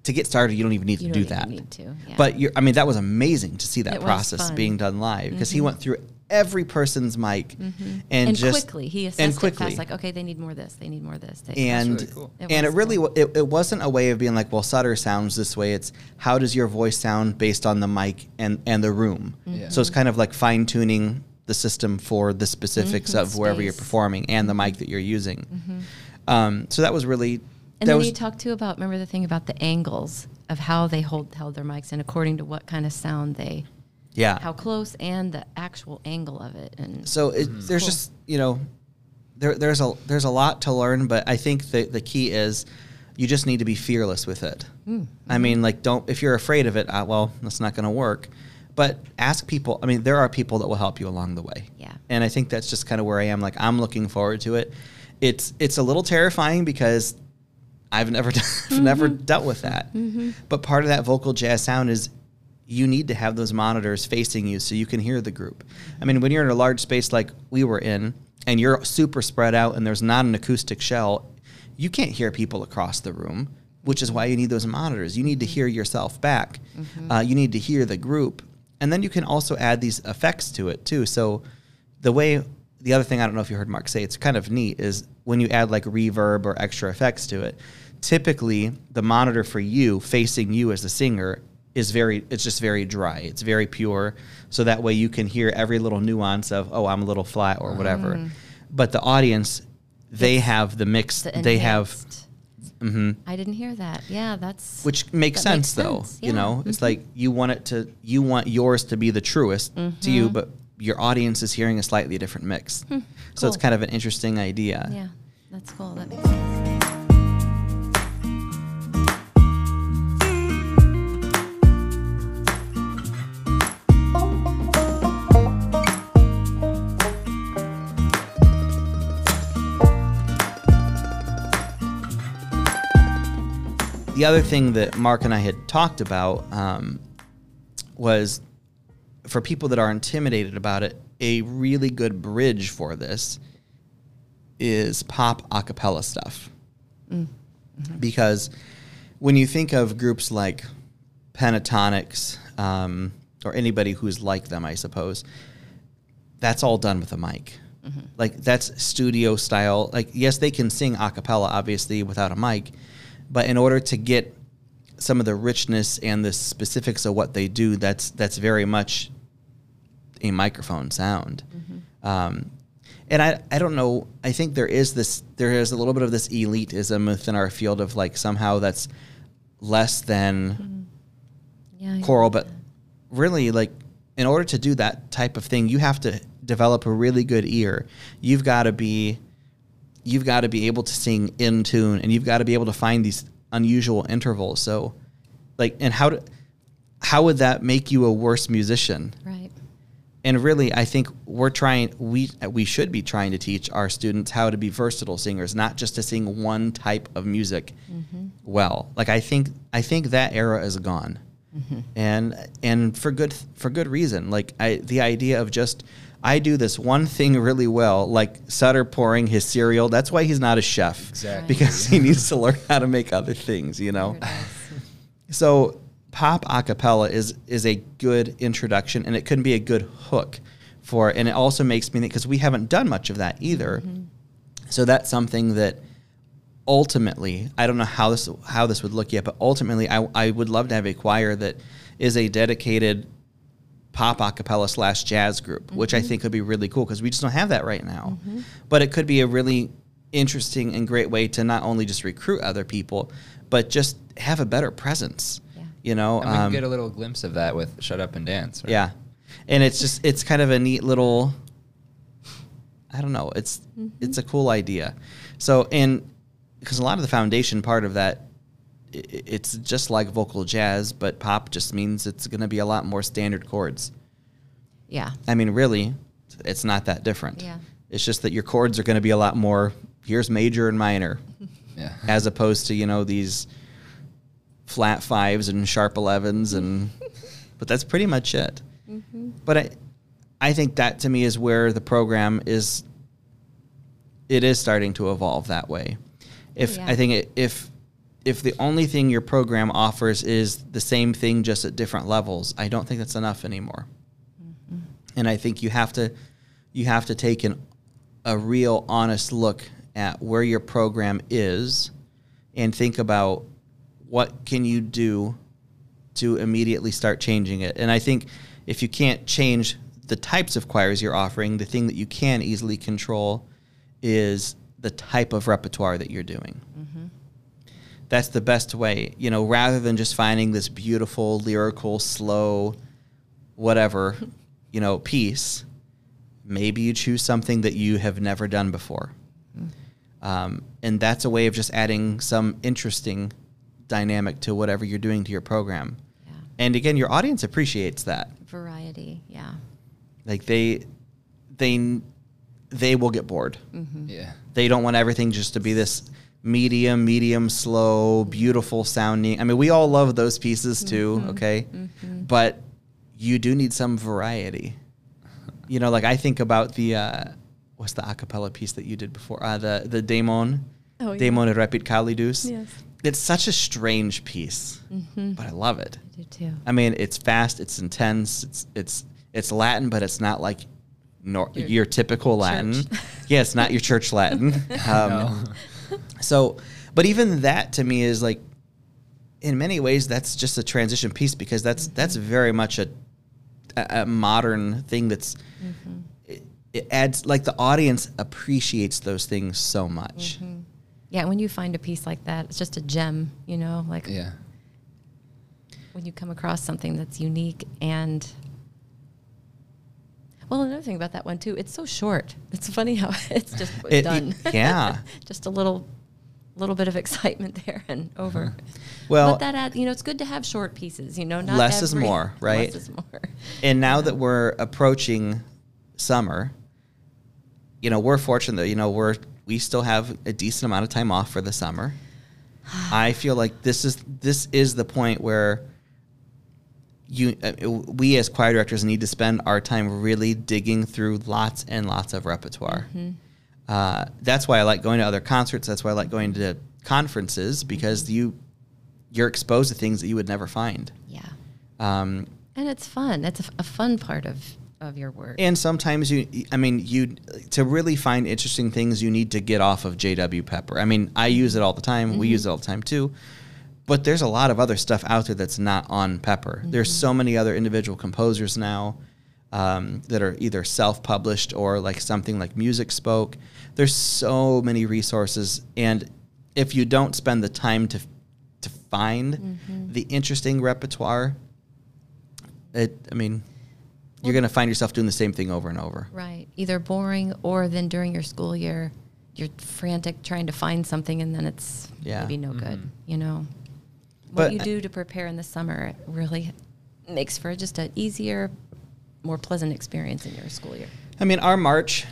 to get started, you don't even need you to do that. Need to, yeah. But you're, I mean, that was amazing to see that it process being done live because mm-hmm. he went through every person's mic mm-hmm. and, and just quickly he assessed and quickly. It fast, like, okay, they need more of this, they need more of this. They, and really cool. it and it really cool. it, it wasn't a way of being like, well, Sutter sounds this way. It's how does your voice sound based on the mic and and the room. Mm-hmm. Yeah. So it's kind of like fine tuning the system for the specifics mm-hmm. of wherever Space. You're performing and the mic that you're using. Mm-hmm. Um, so that was really. And that then you talked too about, remember the thing about the angles of how they hold held their mics and according to what kind of sound they, yeah, how close and the actual angle of it. And so it, mm-hmm. there's cool. just, you know, there there's a there's a lot to learn, but I think the the key is you just need to be fearless with it. Mm-hmm. I mean, like, don't if you're afraid of it, uh, well, that's not going to work. But ask people. I mean, there are people that will help you along the way. Yeah, and I think that's just kind of where I am. Like, I'm looking forward to it. It's it's a little terrifying because. I've never done, mm-hmm. never dealt with that. Mm-hmm. But part of that vocal jazz sound is you need to have those monitors facing you so you can hear the group. I mean, when you're in a large space like we were in and you're super spread out and there's not an acoustic shell, you can't hear people across the room, which is why you need those monitors. You need to hear yourself back. Mm-hmm. Uh, you need to hear the group. And then you can also add these effects to it too. So the way... The other thing, I don't know if you heard Mark say, it's kind of neat, is when you add like reverb or extra effects to it, typically the monitor for you facing you as the singer is very, it's just very dry. It's very pure. So that way you can hear every little nuance of, oh, I'm a little flat or whatever. Mm. But the audience, they it's have the mix. The they have. Mm-hmm. I didn't hear that. Yeah, that's. Which makes that sense, makes though. Sense. Yeah. You know, mm-hmm. it's like you want it to, you want yours to be the truest mm-hmm. to you, but. Your audience is hearing a slightly different mix. Hmm, cool. So it's kind of an interesting idea. Yeah, that's cool. That makes sense. The other thing that Mark and I had talked about um, was... for people that are intimidated about it, a really good bridge for this is pop a cappella stuff. Mm. Mm-hmm. Because when you think of groups like Pentatonix um, or anybody who's like them, I suppose, that's all done with a mic. Mm-hmm. Like, that's studio style. Like, yes, they can sing a cappella, obviously, without a mic, but in order to get some of the richness and the specifics of what they do, that's that's very much a microphone sound. Mm-hmm. Um, and I, I don't know, I think there is this, there is a little bit of this elitism within our field of like somehow that's less than mm-hmm. yeah, choral, but really, like, in order to do that type of thing, you have to develop a really good ear. You've got to be, you've got to be able to sing in tune, and you've got to be able to find these unusual intervals. So like, and how, do, how would that make you a worse musician? Right. And really, I think we're trying, we we should be trying to teach our students how to be versatile singers, not just to sing one type of music mm-hmm. well. Like, I think I think that era is gone, mm-hmm. and and for good for good reason. Like, I, the idea of just I do this one thing really well, like Sutter pouring his cereal. That's why he's not a chef, exactly. because he needs to learn how to make other things, you know. So. Pop a cappella is is a good introduction, and it can be a good hook for, and it also makes me think, because we haven't done much of that either. Mm-hmm. So that's something that ultimately, I don't know how this how this would look yet, but ultimately I, I would love to have a choir that is a dedicated pop a cappella slash jazz group, mm-hmm. which I think would be really cool because we just don't have that right now. Mm-hmm. But it could be a really interesting and great way to not only just recruit other people, but just have a better presence. Yeah. You know, and we um, can get a little glimpse of that with Shut Up and Dance. Right? Yeah. And it's just, it's kind of a neat little, I don't know. It's, mm-hmm. it's a cool idea. So, and because a lot of the foundation part of that, it's just like vocal jazz, but pop just means it's going to be a lot more standard chords. Yeah. I mean, really, it's not that different. Yeah. It's just that your chords are going to be a lot more, here's major and minor, yeah. as opposed to, you know, these flat fives and sharp elevens. And, but that's pretty much it. Mm-hmm. But I, I think that to me is where the program is, it is starting to evolve that way. If yeah. I think it, if, if the only thing your program offers is the same thing just at different levels, I don't think that's enough anymore. Mm-hmm. And I think you have to, you have to take an, a real honest look at where your program is and think about what can you do to immediately start changing it. And I think if you can't change the types of choirs you're offering, the thing that you can easily control is the type of repertoire that you're doing. Mm-hmm. That's the best way, you know, rather than just finding this beautiful, lyrical, slow, whatever, you know, piece. Maybe you choose something that you have never done before. Mm-hmm. Um, and that's a way of just adding some interesting dynamic to whatever you're doing to your program. Yeah. And again, your audience appreciates that. Variety, yeah. Like they, they, they will get bored. Mm-hmm. Yeah. They don't want everything just to be this... Medium, medium, slow, beautiful sounding. I mean, we all love those pieces too, mm-hmm. okay? Mm-hmm. But you do need some variety. You know, like I think about the, uh, what's the a cappella piece that you did before? Uh, the the Daemon, oh, yeah. Daemon Repetcalidus. Yes. It's such a strange piece, mm-hmm. but I love it. I do too. I mean, it's fast, it's intense, it's it's it's Latin, but it's not like nor- your, your typical Latin. Church. Yeah, it's not your church Latin. Um, no. So, but even that to me is like, in many ways, that's just a transition piece because that's mm-hmm. that's very much a a modern thing that's, mm-hmm. it, it adds, like the audience appreciates those things so much. Mm-hmm. Yeah, when you find a piece like that, it's just a gem, you know, like yeah. when you come across something that's unique and... Well, another thing about that one, too, it's so short. It's funny how it's just it, done. It, yeah. Just a little little bit of excitement there and over. Uh-huh. Well, but that add, you know, it's good to have short pieces, you know. Not less every, is more, right? Less is more. And now yeah. that we're approaching summer, you know, we're fortunate that, you know, we're, we still have a decent amount of time off for the summer. I feel like this is this is the point where... You, uh, we as choir directors need to spend our time really digging through lots and lots of repertoire. Mm-hmm. Uh, that's why I like going to other concerts. That's why I like going to conferences because mm-hmm. you, you're exposed to things that you would never find. Yeah. Um, and it's fun. That's a, f- a fun part of, of your work. And sometimes you, I mean, you, to really find interesting things, you need to get off of J W Pepper. I mean, I use it all the time. Mm-hmm. We use it all the time too. But there's a lot of other stuff out there that's not on Pepper. Mm-hmm. There's so many other individual composers now um, that are either self-published or like something like Music Spoke. There's so many resources. And if you don't spend the time to to find mm-hmm. the interesting repertoire, it, I mean, you're going to find yourself doing the same thing over and over. Right. Either boring or then during your school year, you're frantic trying to find something and then it's yeah. maybe no mm-hmm. good, you know. What but you do to prepare in the summer really makes for just an easier, more pleasant experience in your school year. I mean, our March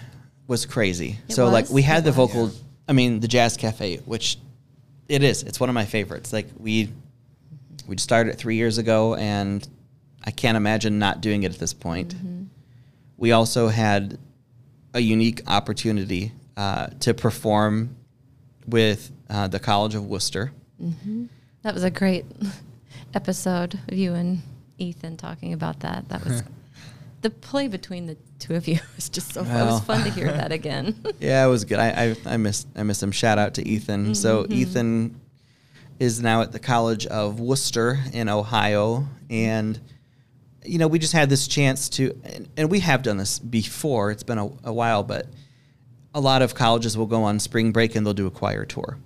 was crazy. It so, was? like, we had it the was. vocal, I mean, the Jazz Cafe, which it is. It's one of my favorites. Like, we we started it three years ago, and I can't imagine not doing it at this point. Mm-hmm. We also had a unique opportunity uh, to perform with uh, the College of Wooster. Mm-hmm. That was a great episode of you and Ethan talking about that. That was the play between the two of you was just so fun. Well, it was fun to hear that again. Yeah, it was good. I I, I missed I missed him. Shout out to Ethan. Mm-hmm. So Ethan is now at the College of Wooster in Ohio, and you know we just had this chance to, and, and we have done this before. It's been a, a while, but a lot of colleges will go on spring break and they'll do a choir tour.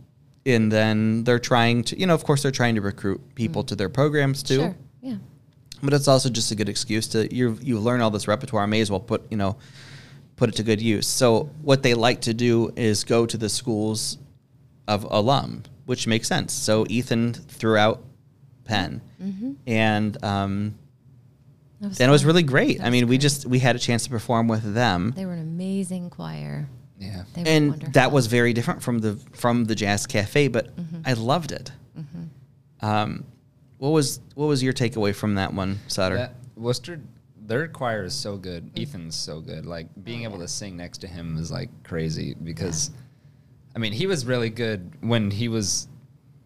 And then they're trying to, you know, of course they're trying to recruit people mm. to their programs too. Sure, yeah. But it's also just a good excuse to, you you learn all this repertoire, I may as well put, you know, put it to good use. So what they like to do is go to the schools of alum, which makes sense. So Ethan threw out Penn. Mm-hmm. And um, that was and it was really great. Was I mean, great. we just, we had a chance to perform with them. They were an amazing choir. Yeah. They were and wonderful. That was very different from the, from the Jazz Cafe, but mm-hmm. I loved it. Mm-hmm. Um, what was, what was your takeaway from that one, Sutter? That Worcester, their choir is so good. Mm-hmm. Ethan's so good. Like being able to sing next to him is like crazy because, yeah. I mean, he was really good when he was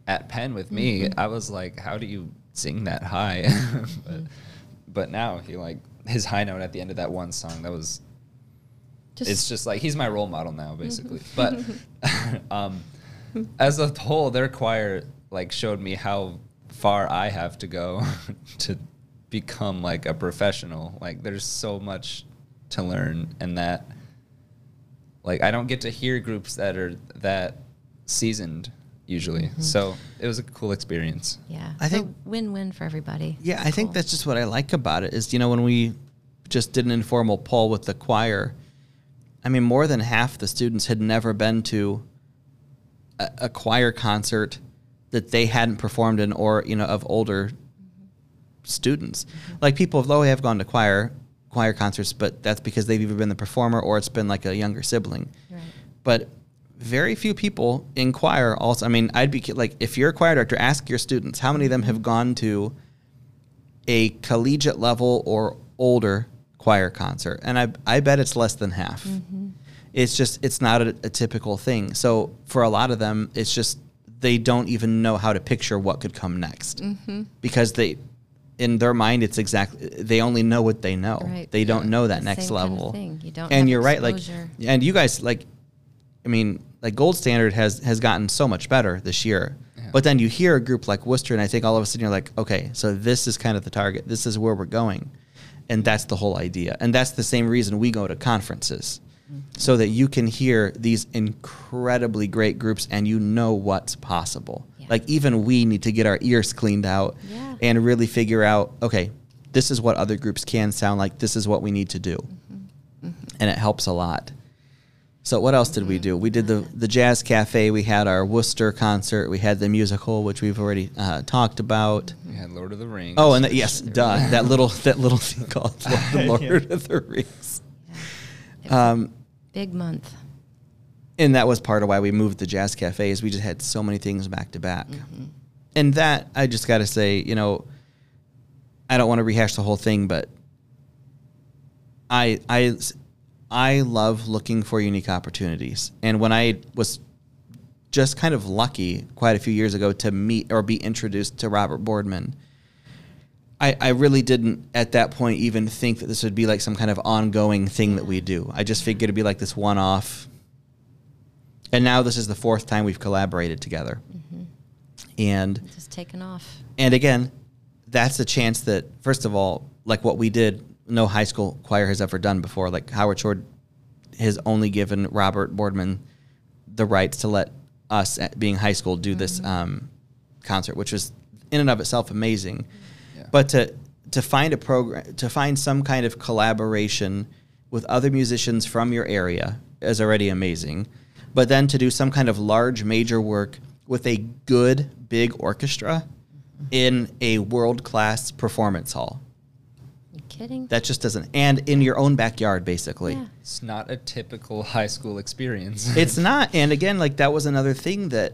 at Penn with me. Mm-hmm. I was like, how do you sing that high? but, mm-hmm. but now he like his high note at the end of that one song, that was, just it's just like, he's my role model now basically. Mm-hmm. But um, as a whole, their choir like showed me how far I have to go to become like a professional. Like there's so much to learn, and that like I don't get to hear groups that are that seasoned usually. Mm-hmm. So it was a cool experience. Yeah, I think a win-win for everybody. Yeah, it's I cool. think that's just what I like about it is, you know, when we just did an informal poll with the choir, I mean, more than half the students had never been to a, a choir concert that they hadn't performed in, or, you know, of older mm-hmm. students. Mm-hmm. Like people of Lowe have gone to choir choir concerts, but that's because they've either been the performer or it's been like a younger sibling. Right. But very few people in choir also, I mean, I'd be like, if you're a choir director, ask your students, how many of them have gone to a collegiate level or older choir concert? And I I bet it's less than half. Mm-hmm. It's just, it's not a, a typical thing. So for a lot of them, it's just, they don't even know how to picture what could come next. Mm-hmm. Because they, in their mind, it's exactly, they only know what they know. Right. They yeah. don't know that the next same level. Kind of thing. You don't and you're right, like, and you guys, like, I mean, like Gold Standard has, has gotten so much better this year. Yeah. But then you hear a group like Worcester, and I think all of a sudden you're like, okay, so this is kind of the target. This is where we're going. And that's the whole idea. And that's the same reason we go to conferences. So that you can hear these incredibly great groups and you know what's possible. Yeah. Like even we need to get our ears cleaned out yeah. and really figure out, okay, this is what other groups can sound like. This is what we need to do. Mm-hmm. Mm-hmm. And it helps a lot. So what else did we do? We did the, the Jazz Cafe. We had our Worcester concert. We had the musical, which we've already uh, talked about. We had Lord of the Rings. Oh, and the, yes, duh. That little, that little thing called the Lord yeah. of the Rings. Yeah. Um, Big month. And that was part of why we moved the Jazz Cafe, is we just had so many things back to back. Mm-hmm. And that, I just got to say, you know, I don't want to rehash the whole thing, but I, I, I love looking for unique opportunities. And when I was just kind of lucky quite a few years ago to meet or be introduced to Robert Boardman, I, I really didn't at that point even think that this would be like some kind of ongoing thing that we do. I just figured it'd be like this one-off. And now this is the fourth time we've collaborated together. Mm-hmm. And it's just taken off. And again, that's a chance that, first of all, like what we did, no high school choir has ever done before. Like Howard Short has only given Robert Boardman the rights to let us, at being high school, do mm-hmm. this um, concert, which was in and of itself amazing. But to to find a program, to find some kind of collaboration with other musicians from your area is already amazing. But then to do some kind of large major work with a good big orchestra in a world-class performance hall. Are you kidding? That just doesn't, and in your own backyard, basically. Yeah. It's not a typical high school experience. It's not. And again, like that was another thing that,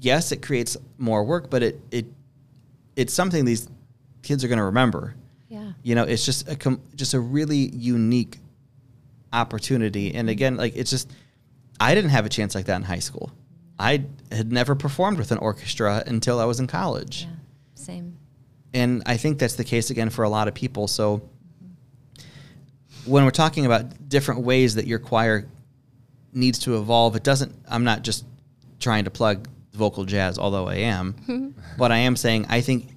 yes, it creates more work, but it it it's something these kids are going to remember. Yeah. You know, it's just a com- just a really unique opportunity. And again, like it's just, I didn't have a chance like that in high school. I had never performed with an orchestra until I was in college. Yeah. Same. And I think that's the case again for a lot of people. So mm-hmm. when we're talking about different ways that your choir needs to evolve, it doesn't, I'm not just trying to plug vocal jazz, although I am, but I am saying, I think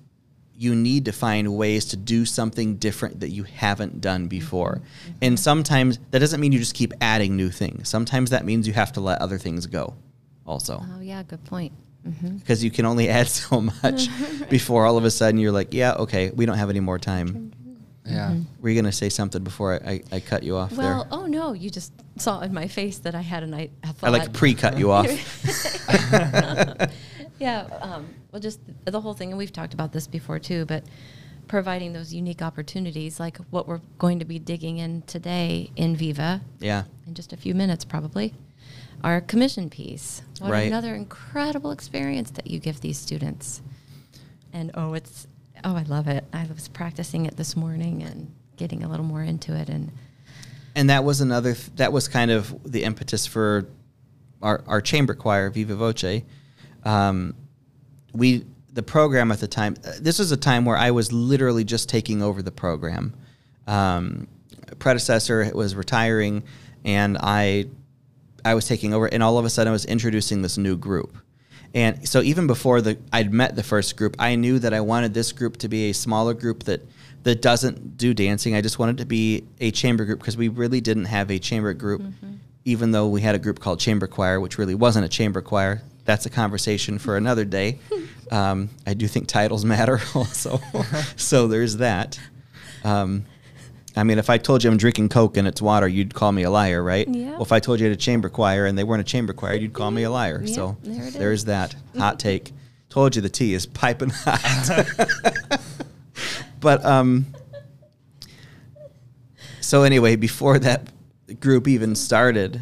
you need to find ways to do something different that you haven't done before. Mm-hmm. And sometimes that doesn't mean you just keep adding new things. Sometimes that means you have to let other things go also. Oh, yeah, good point. Mm-hmm. Because you can only add so much right. before all of a sudden you're like, yeah, okay, we don't have any more time. Yeah. Mm-hmm. Were you going to say something before I, I, I cut you off well, there? Well, oh no, you just saw in my face that I had a night. I like pre-cut you off. Yeah, um, well, just the whole thing, and we've talked about this before too, but providing those unique opportunities, like what we're going to be digging in today in Viva. Yeah. In just a few minutes, probably. Our commission piece. What right. another incredible experience that you give these students. And oh, it's, oh, I love it. I was practicing it this morning and getting a little more into it. And and that was another, th- that was kind of the impetus for our, our chamber choir, Viva Voce. Um, we, the program at the time, uh, this was a time where I was literally just taking over the program. Um, predecessor was retiring and I, I was taking over, and all of a sudden I was introducing this new group. And so even before the I'd met the first group, I knew that I wanted this group to be a smaller group that, that doesn't do dancing. I just wanted to be a chamber group because we really didn't have a chamber group, mm-hmm. even though we had a group called Chamber Choir, which really wasn't a chamber choir. That's a conversation for another day. Um, I do think titles matter also. So there's that. Um, I mean, if I told you I'm drinking Coke and it's water, you'd call me a liar, right? Yeah. Well, if I told you I had a chamber choir and they weren't a chamber choir, you'd call me a liar. Yeah, so there it there's is. That. Hot take. Told you the tea is piping hot. But um, so anyway, before that group even started,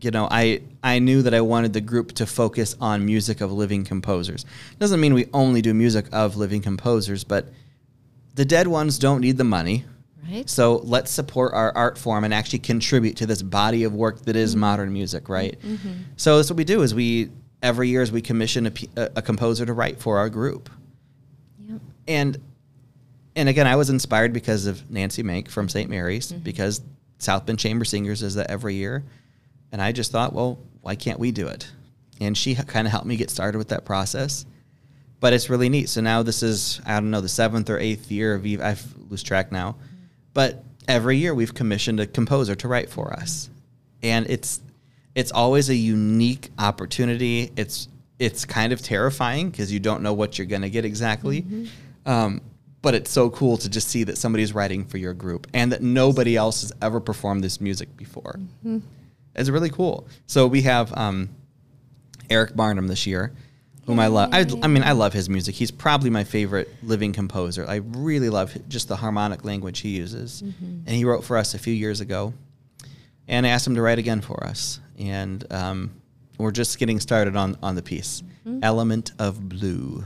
you know, I, I knew that I wanted the group to focus on music of living composers. Doesn't mean we only do music of living composers, but the dead ones don't need the money. Right. So let's support our art form and actually contribute to this body of work that is mm-hmm. modern music, right? Mm-hmm. So that's what we do is we, every year is we commission a, a composer to write for our group. Yep. And, and again, I was inspired because of Nancy Mank from Saint Mary's, mm-hmm. because South Bend Chamber Singers does that every year. And I just thought, well, why can't we do it? And she kind of helped me get started with that process. But it's really neat. So now this is, I don't know, the seventh or eighth year of Viva. I've lose track now. But every year we've commissioned a composer to write for us. And it's it's always a unique opportunity. It's it's kind of terrifying because you don't know what you're going to get exactly. Mm-hmm. Um, but it's so cool to just see that somebody's writing for your group and that nobody else has ever performed this music before. Mm-hmm. It's really cool. So we have um, Eric Barnum this year, whom I love. I, I mean, I love his music. He's probably my favorite living composer. I really love just the harmonic language he uses. Mm-hmm. And he wrote for us a few years ago. And I asked him to write again for us. And um, we're just getting started on, on the piece, mm-hmm. Element of Blue.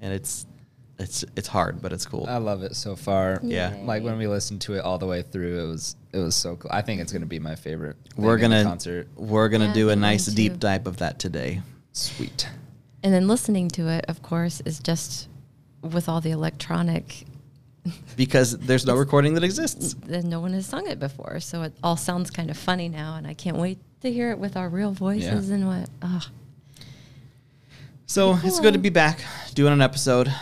And it's it's it's hard, but it's cool. I love it so far. Yeah. Yay. Like when we listened to it all the way through, it was it was so cool. I think it's going to be my favorite we're gonna, concert. We're going to yeah, do a nice deep dive of that today. Sweet. And then listening to it, of course, is just with all the electronic. Because there's no recording that exists. Then no one has sung it before. So it all sounds kind of funny now. And I can't wait to hear it with our real voices yeah. and what. Oh. So cool. It's good to be back doing an episode.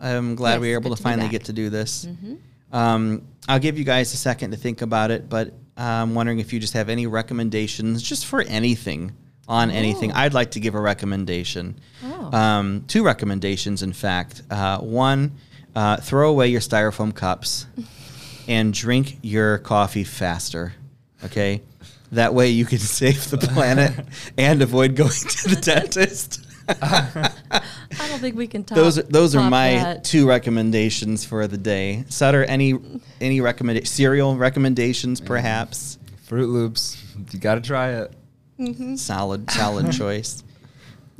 I'm glad yes, we were able to, to finally get to do this. Mm-hmm. Um, I'll give you guys a second to think about it. But I'm wondering if you just have any recommendations just for anything. On anything, oh. I'd like to give a recommendation. Oh. Um, two recommendations, in fact. Uh, one, uh, throw away your styrofoam cups and drink your coffee faster, okay? That way you can save the planet and avoid going to the dentist. I don't think we can top those. Are, those top are my that. two recommendations for the day. Sutter, any any recommend cereal recommendations, yeah. perhaps? Fruit Loops. You got to try it. Mm-hmm. Solid, solid choice.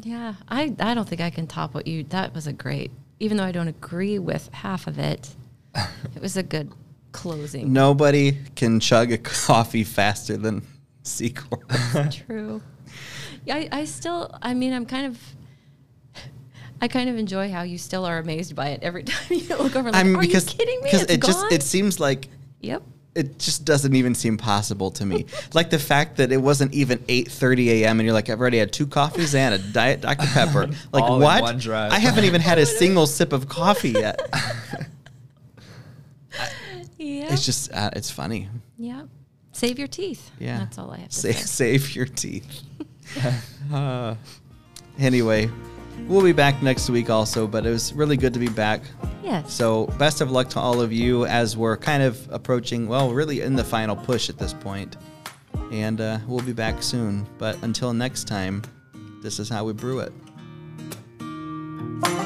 Yeah, I, I don't think I can top what you, that was a great, even though I don't agree with half of it, it was a good closing. Nobody can chug a coffee faster than Secor. That's true. Yeah, I, I still, I mean, I'm kind of, I kind of enjoy how you still are amazed by it every time you look over. Like, I mean, are because, you kidding me? Because it gone? Just, it seems like. Yep. it just doesn't even seem possible to me. Like the fact that it wasn't even eight thirty a.m. and you're like, I've already had two coffees and a Diet Doctor Pepper. Like all what? In one drive. I haven't even had a single sip of coffee yet. Yeah. It's just, uh, it's funny. Yeah. Save your teeth. Yeah. That's all I have to Sa- say. Save your teeth. uh, anyway, we'll be back next week also, but it was really good to be back. Yes. So best of luck to all of you as we're kind of approaching, well, really in the final push at this point. And uh, we'll be back soon. But until next time, this is how we brew it.